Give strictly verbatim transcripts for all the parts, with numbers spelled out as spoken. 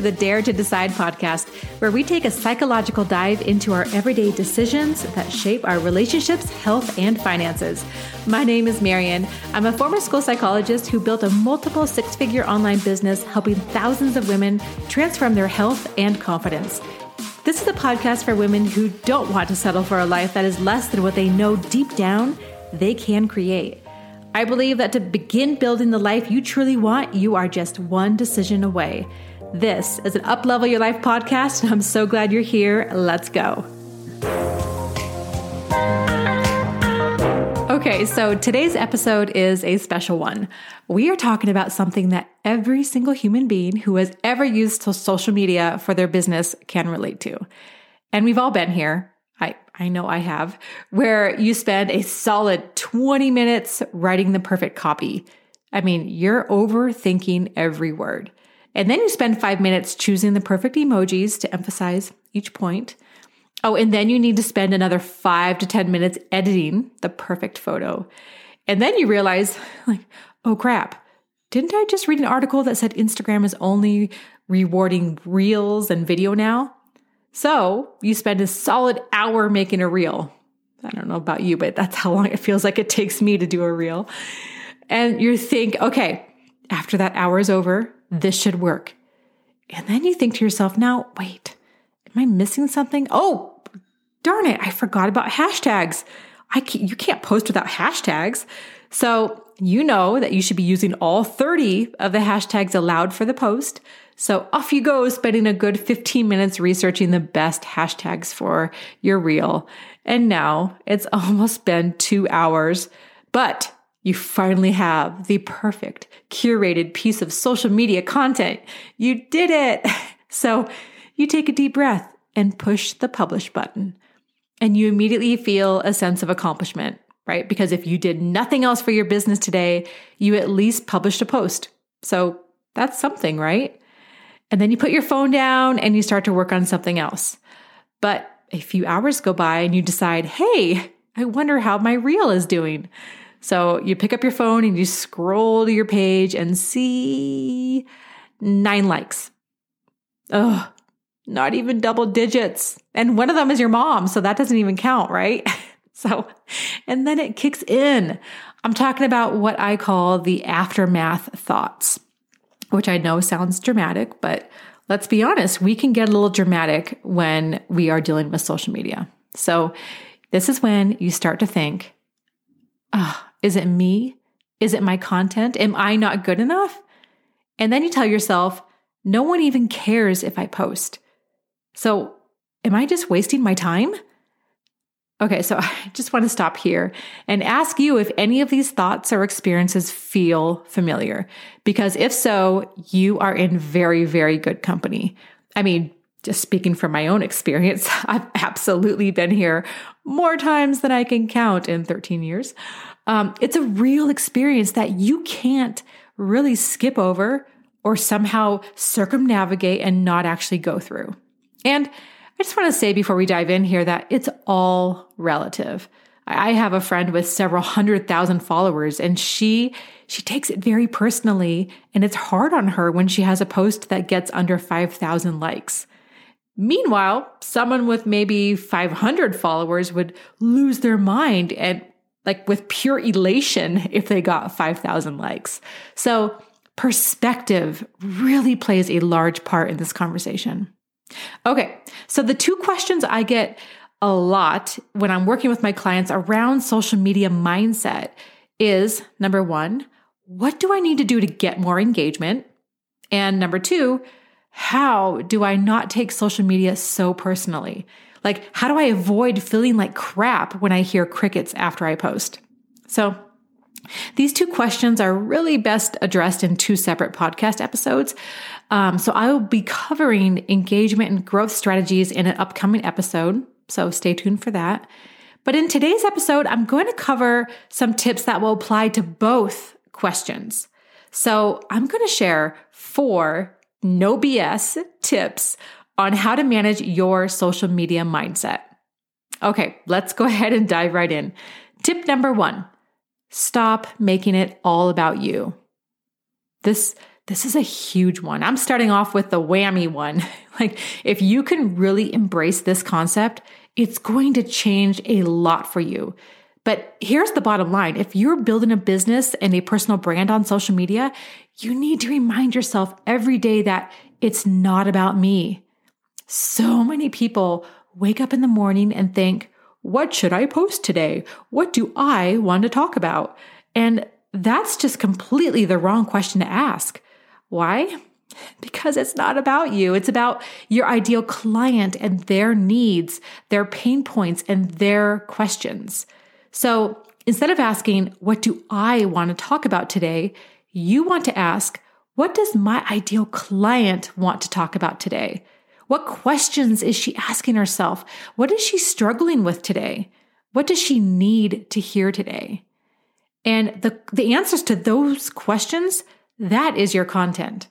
to the Dare to Decide podcast, where we take a psychological dive into our everyday decisions that shape our relationships, health, and finances. My name is Marion. I'm a former school psychologist who built a multiple six-figure online business helping thousands of women transform their health and confidence. This is a podcast for women who don't want to settle for a life that is less than what they know deep down they can create. I believe that to begin building the life you truly want, you are just one decision away. This is an Up-Level Your Life podcast, and I'm so glad you're here. Let's go. Okay, so today's episode is a special one. We are talking about something that every single human being who has ever used social media for their business can relate to. And we've all been here. I, I know I have, where you spend a solid twenty minutes writing the perfect copy. I mean, you're overthinking every word. And then you spend five minutes choosing the perfect emojis to emphasize each point. Oh, and then you need to spend another five to ten minutes editing the perfect photo. And then you realize, like, oh crap, didn't I just read an article that said Instagram is only rewarding reels and video now? So you spend a solid hour making a reel. I don't know about you, but that's how long it feels like it takes me to do a reel. And you think, okay, after that hour is over, this should work. And then you think to yourself, now, wait, am I missing something? Oh, darn it. I forgot about hashtags. I can't, you can't post without hashtags. So you know that you should be using all thirty of the hashtags allowed for the post. So off you go, spending a good fifteen minutes researching the best hashtags for your reel. And now it's almost been two hours, but you finally have the perfect curated piece of social media content. You did it. So you take a deep breath and push the publish button, and you immediately feel a sense of accomplishment, right? Because if you did nothing else for your business today, you at least published a post. So that's something, right? And then you put your phone down and you start to work on something else. But a few hours go by and you decide, hey, I wonder how my reel is doing. So you pick up your phone and you scroll to your page and see nine likes. Oh, not even double digits. And one of them is your mom. So that doesn't even count, right? So, and then it kicks in. I'm talking about what I call the aftermath thoughts, which I know sounds dramatic, but let's be honest, we can get a little dramatic when we are dealing with social media. So this is when you start to think, oh, is it me? Is it my content? Am I not good enough? And then you tell yourself, no one even cares if I post. So am I just wasting my time? Okay, so I just want to stop here and ask you if any of these thoughts or experiences feel familiar, because if so, you are in very, very good company. I mean, just speaking from my own experience, I've absolutely been here more times than I can count in thirteen years. Um, it's a real experience that you can't really skip over or somehow circumnavigate and not actually go through. And I just want to say before we dive in here that it's all relative. I have a friend with several hundred thousand followers, and she she takes it very personally, and it's hard on her when she has a post that gets under five thousand likes. Meanwhile, someone with maybe five hundred followers would lose their mind and like with pure elation if they got five thousand likes. So perspective really plays a large part in this conversation. Okay, so the two questions I get a lot when I'm working with my clients around social media mindset is, number one, what do I need to do to get more engagement? And number two, how do I not take social media so personally? Like, how do I avoid feeling like crap when I hear crickets after I post? So these two questions are really best addressed in two separate podcast episodes. Um, so I will be covering engagement and growth strategies in an upcoming episode. So stay tuned for that. But in today's episode, I'm going to cover some tips that will apply to both questions. So I'm going to share four no B S tips on how to manage your social media mindset. Okay, let's go ahead and dive right in. Tip number one. Stop making it all about you. This This is a huge one. I'm starting off with the whammy one. Like, if you can really embrace this concept, it's going to change a lot for you. But here's the bottom line. If you're building a business and a personal brand on social media, you need to remind yourself every day that it's not about me. So many people wake up in the morning and think, what should I post today? What do I want to talk about? And that's just completely the wrong question to ask. Why? Because it's not about you. It's about your ideal client and their needs, their pain points, and their questions. So instead of asking, what do I want to talk about today? You want to ask, what does my ideal client want to talk about today? What questions is she asking herself? What is she struggling with today? What does she need to hear today? And the, the answers to those questions, that is your content.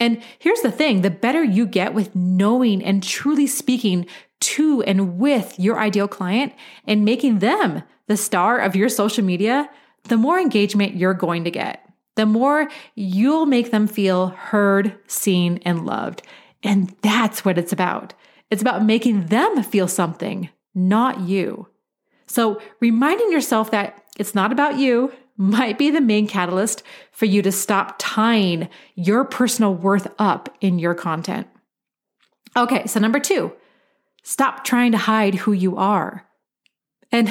And here's the thing, the better you get with knowing and truly speaking to and with your ideal client and making them the star of your social media, the more engagement you're going to get. The more you'll make them feel heard, seen, and loved. And that's what it's about. It's about making them feel something, not you. So reminding yourself that it's not about you might be the main catalyst for you to stop tying your personal worth up in your content. Okay, so number two, stop trying to hide who you are. And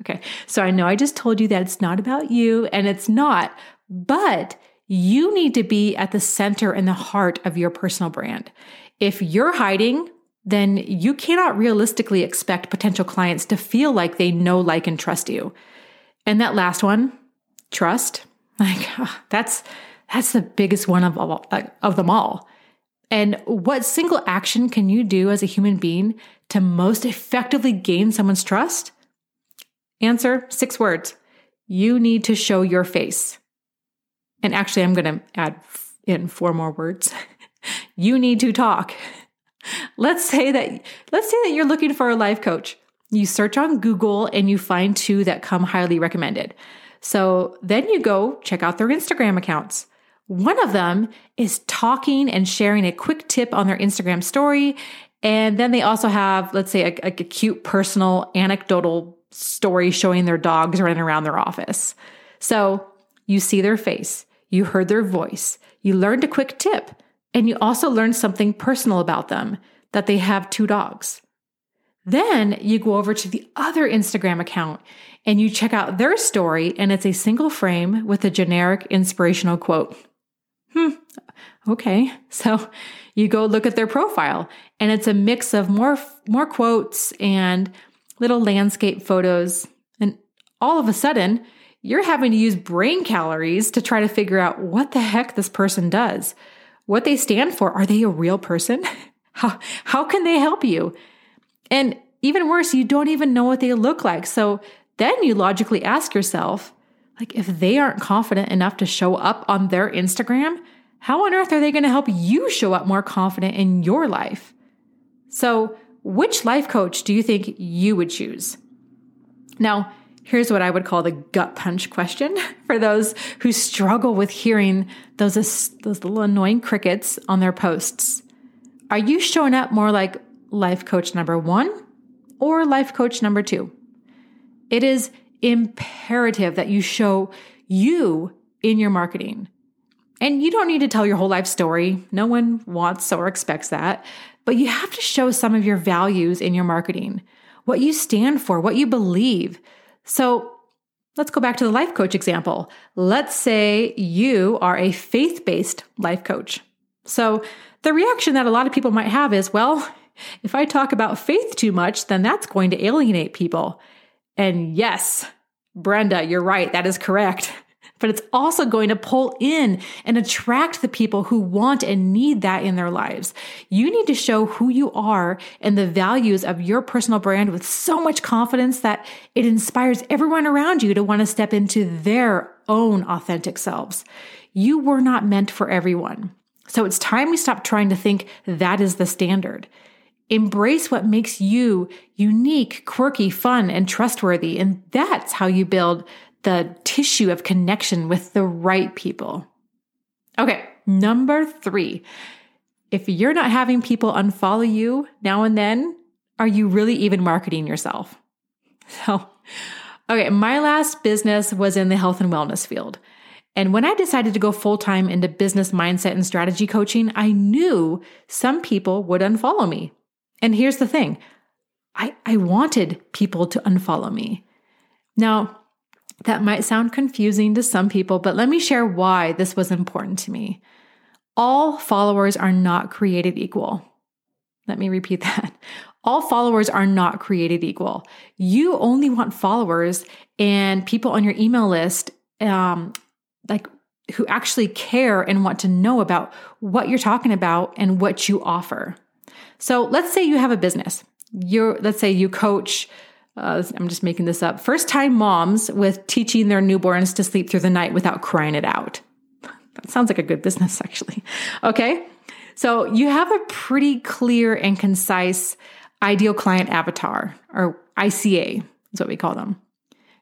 okay, so I know I just told you that it's not about you, and it's not, but you need to be at the center and the heart of your personal brand. If you're hiding, then you cannot realistically expect potential clients to feel like they know, like, and trust you. And that last one, trust, like that's that's the biggest one of all, of them all. And what single action can you do as a human being to most effectively gain someone's trust? Answer, six words. You need to show your face. And actually, I'm going to add in four more words. You need to talk. Let's say that, let's say that you're looking for a life coach. You search on Google and you find two that come highly recommended. So then you go check out their Instagram accounts. One of them is talking and sharing a quick tip on their Instagram story. And then they also have, let's say, a, a cute personal anecdotal story showing their dogs running around their office. So you see their face, you heard their voice, you learned a quick tip, and you also learned something personal about them, that they have two dogs. Then you go over to the other Instagram account and you check out their story, and it's a single frame with a generic inspirational quote. Hmm, okay. So you go look at their profile, and it's a mix of more, more quotes and little landscape photos. And all of a sudden, you're having to use brain calories to try to figure out what the heck this person does, what they stand for. Are they a real person? How, how can they help you? And even worse, you don't even know what they look like. So then you logically ask yourself, like, if they aren't confident enough to show up on their Instagram, how on earth are they going to help you show up more confident in your life? So which life coach do you think you would choose? Now, here's what I would call the gut punch question for those who struggle with hearing those, those little annoying crickets on their posts. Are you showing up more like life coach number one or life coach number two? It is imperative that you show you in your marketing. And you don't need to tell your whole life story. No one wants or expects that, but you have to show some of your values in your marketing, what you stand for, what you believe. So let's go back to the life coach example. Let's say you are a faith-based life coach. So the reaction that a lot of people might have is, well, if I talk about faith too much, then that's going to alienate people. And yes, Brenda, you're right. That is correct. But it's also going to pull in and attract the people who want and need that in their lives. You need to show who you are and the values of your personal brand with so much confidence that it inspires everyone around you to want to step into their own authentic selves. You were not meant for everyone. So it's time we stop trying to think that is the standard. Embrace what makes you unique, quirky, fun, and trustworthy. And that's how you build the tissue of connection with the right people. Okay, Number three, if you're not having people unfollow you now and then, are you really even marketing yourself? So, okay, my last business was in the health and wellness field. And when I decided to go full-time into business mindset and strategy coaching, I knew some people would unfollow me. And here's the thing, I, I wanted people to unfollow me. Now, that might sound confusing to some people, but let me share why this was important to me. All followers are not created equal. Let me repeat that. All followers are not created equal. You only want followers and people on your email list, um, like who actually care and want to know about what you're talking about and what you offer. So let's say you have a business. You're, let's say you coach, uh, I'm just making this up, first-time moms with teaching their newborns to sleep through the night without crying it out. That sounds like a good business, actually. Okay. So you have a pretty clear and concise ideal client avatar, or I C A is what we call them,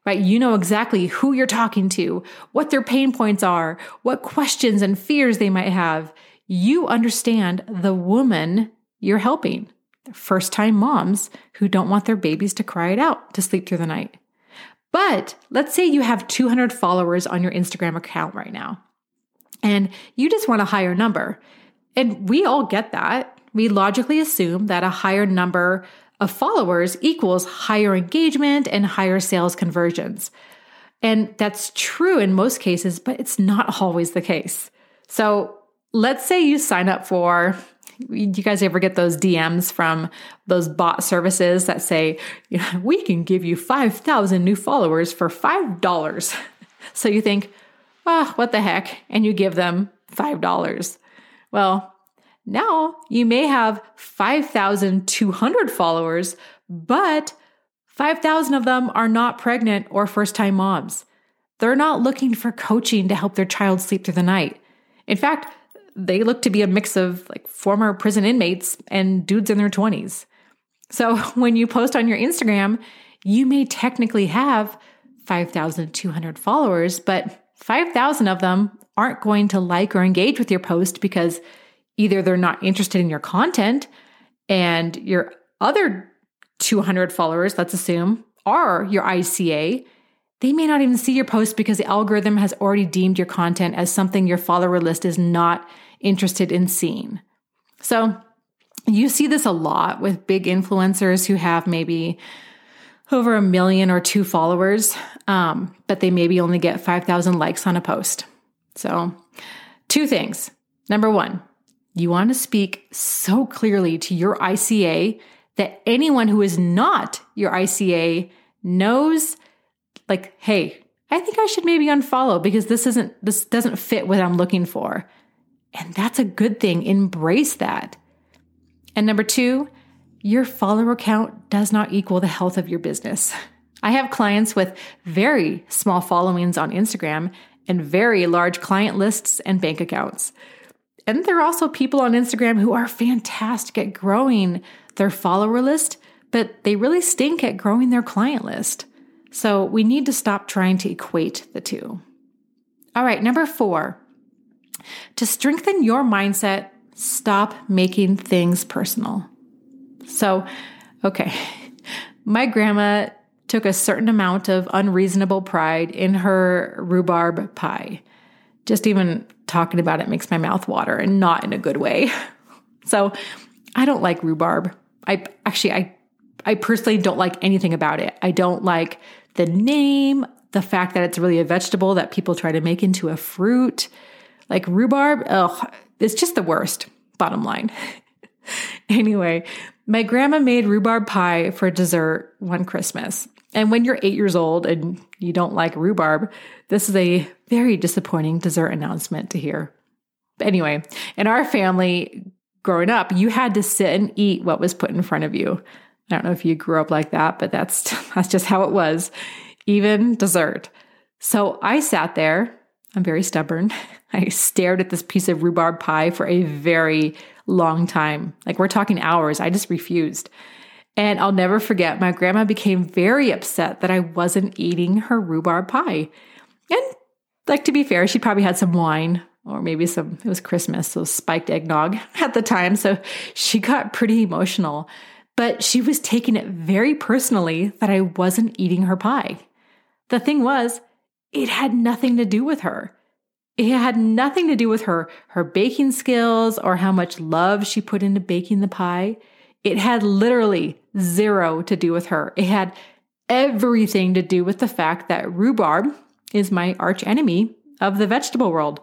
right? You know exactly who you're talking to, what their pain points are, what questions and fears they might have. You understand the woman you're helping, first-time moms who don't want their babies to cry it out, to sleep through the night. But let's say you have two hundred followers on your Instagram account right now, and you just want a higher number. And we all get that. We logically assume that a higher number of followers equals higher engagement and higher sales conversions. And that's true in most cases, but it's not always the case. So let's say you sign up for, you guys ever get those D Ms from those bot services that say, we can give you five thousand new followers for five dollars. So you think, oh, what the heck? And you give them five dollars. Well, now you may have five thousand two hundred followers, but five thousand of them are not pregnant or first-time moms. They're not looking for coaching to help their child sleep through the night. In fact, they look to be a mix of like former prison inmates and dudes in their twenties. So when you post on your Instagram, you may technically have five thousand two hundred followers, but five thousand of them aren't going to like or engage with your post because either they're not interested in your content and your other two hundred followers, let's assume, are your I C A. They may not even see your post because the algorithm has already deemed your content as something your follower list is not interested in seeing. So you see this a lot with big influencers who have maybe over a million or two followers, um, but they maybe only get five thousand likes on a post. So two things. Number one, you want to speak so clearly to your I C A that anyone who is not your I C A knows, like, hey, I think I should maybe unfollow because this isn't, this doesn't fit what I'm looking for. And that's a good thing. Embrace that. And number two, your follower count does not equal the health of your business. I have clients with very small followings on Instagram and very large client lists and bank accounts. And there are also people on Instagram who are fantastic at growing their follower list, but they really stink at growing their client list. So we need to stop trying to equate the two. All right, number four, to strengthen your mindset, stop making things personal. So, okay, my grandma took a certain amount of unreasonable pride in her rhubarb pie. Just even talking about it makes my mouth water, and not in a good way. So I don't like rhubarb. I actually, I, I personally don't like anything about it. I don't like the name, the fact that it's really a vegetable that people try to make into a fruit. Like rhubarb, ugh, it's just the worst, bottom line. Anyway, my grandma made rhubarb pie for dessert one Christmas. And when you're eight years old and you don't like rhubarb, this is a very disappointing dessert announcement to hear. But anyway, in our family growing up, you had to sit and eat what was put in front of you. I don't know if you grew up like that, but that's, that's just how it was, even dessert. So I sat there. I'm very stubborn. I stared at this piece of rhubarb pie for a very long time. Like we're talking hours. I just refused. And I'll never forget, my grandma became very upset that I wasn't eating her rhubarb pie. And like, to be fair, she probably had some wine or maybe some, it was Christmas, so spiked eggnog at the time. So she got pretty emotional, but she was taking it very personally that I wasn't eating her pie. The thing was, it had nothing to do with her. It had nothing to do with her, her baking skills or how much love she put into baking the pie. It had literally zero to do with her. It had everything to do with the fact that rhubarb is my arch enemy of the vegetable world.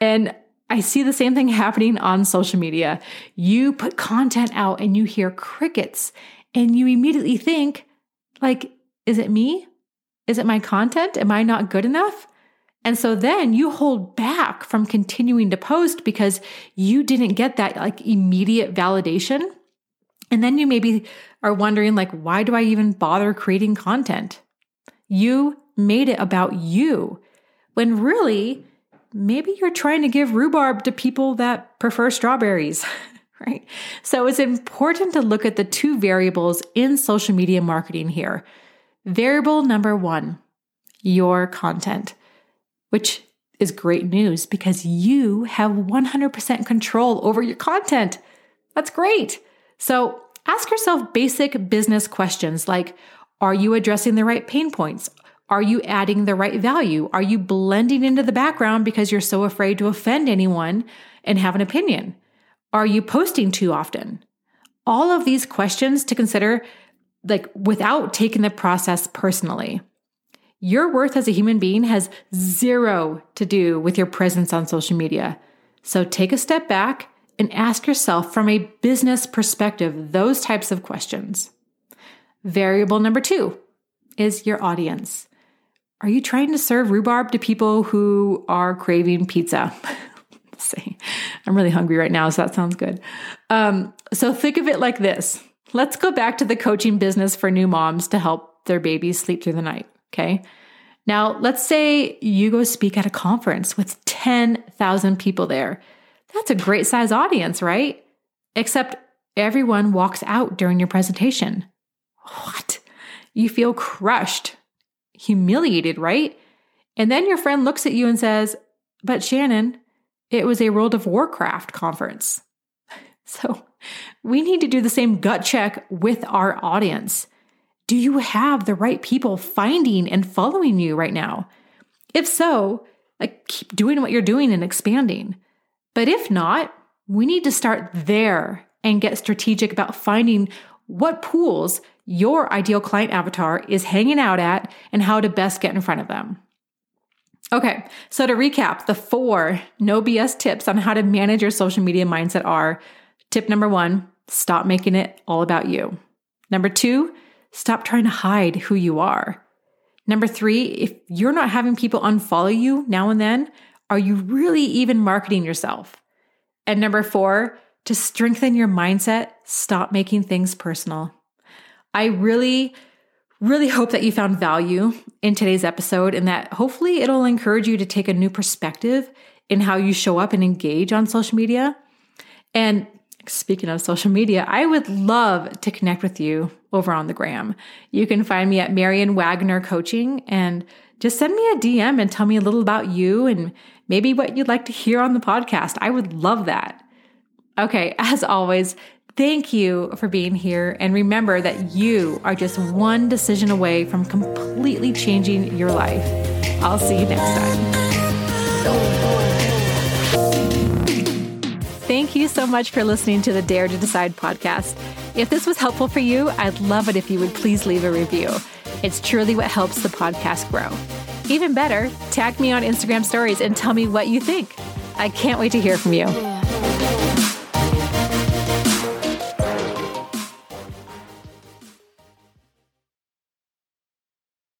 And I see the same thing happening on social media. You put content out and you hear crickets and you immediately think, like, is it me? Is it my content? Am I not good enough? And so then you hold back from continuing to post because you didn't get that like immediate validation. And then you maybe are wondering, like, why do I even bother creating content? You made it about you, when really, maybe you're trying to give rhubarb to people that prefer strawberries, right? So it's important to look at the two variables in social media marketing here. Variable number one, your content, which is great news because you have one hundred percent control over your content. That's great. So ask yourself basic business questions like, are you addressing the right pain points? Are you adding the right value? Are you blending into the background because you're so afraid to offend anyone and have an opinion? Are you posting too often? All of these questions to consider, like, without taking the process personally. Your worth as a human being has zero to do with your presence on social media. So take a step back and ask yourself from a business perspective those types of questions. Variable number two is your audience. Are you trying to serve rhubarb to people who are craving pizza? Let's see. I'm really hungry right now, so that sounds good. Um, so think of it like this. Let's go back to the coaching business for new moms to help their babies sleep through the night, okay? Now, let's say you go speak at a conference with ten thousand people there. That's a great size audience, right? Except everyone walks out during your presentation. What? You feel crushed, humiliated, right? And then your friend looks at you and says, but Shannon, it was a World of Warcraft conference. So we need to do the same gut check with our audience. Do you have the right people finding and following you right now? If so, like, keep doing what you're doing and expanding. But if not, we need to start there and get strategic about finding what pools your ideal client avatar is hanging out at and how to best get in front of them. Okay, so to recap, the four no B S tips on how to manage your social media mindset are: tip number one, stop making it all about you. Number two, stop trying to hide who you are. Number three, if you're not having people unfollow you now and then, are you really even marketing yourself? And number four, to strengthen your mindset, stop making things personal. I really, really hope that you found value in today's episode and that hopefully it'll encourage you to take a new perspective in how you show up and engage on social media. And speaking of social media, I would love to connect with you over on the gram. You can find me at Marion Wagner Coaching, and just send me a D M and tell me a little about you and maybe what you'd like to hear on the podcast. I would love that. Okay, as always, thank you for being here. And remember that you are just one decision away from completely changing your life. I'll see you next time. Thank you so much for listening to the Dare to Decide podcast. If this was helpful for you, I'd love it if you would please leave a review. It's truly what helps the podcast grow. Even better, tag me on Instagram stories and tell me what you think. I can't wait to hear from you.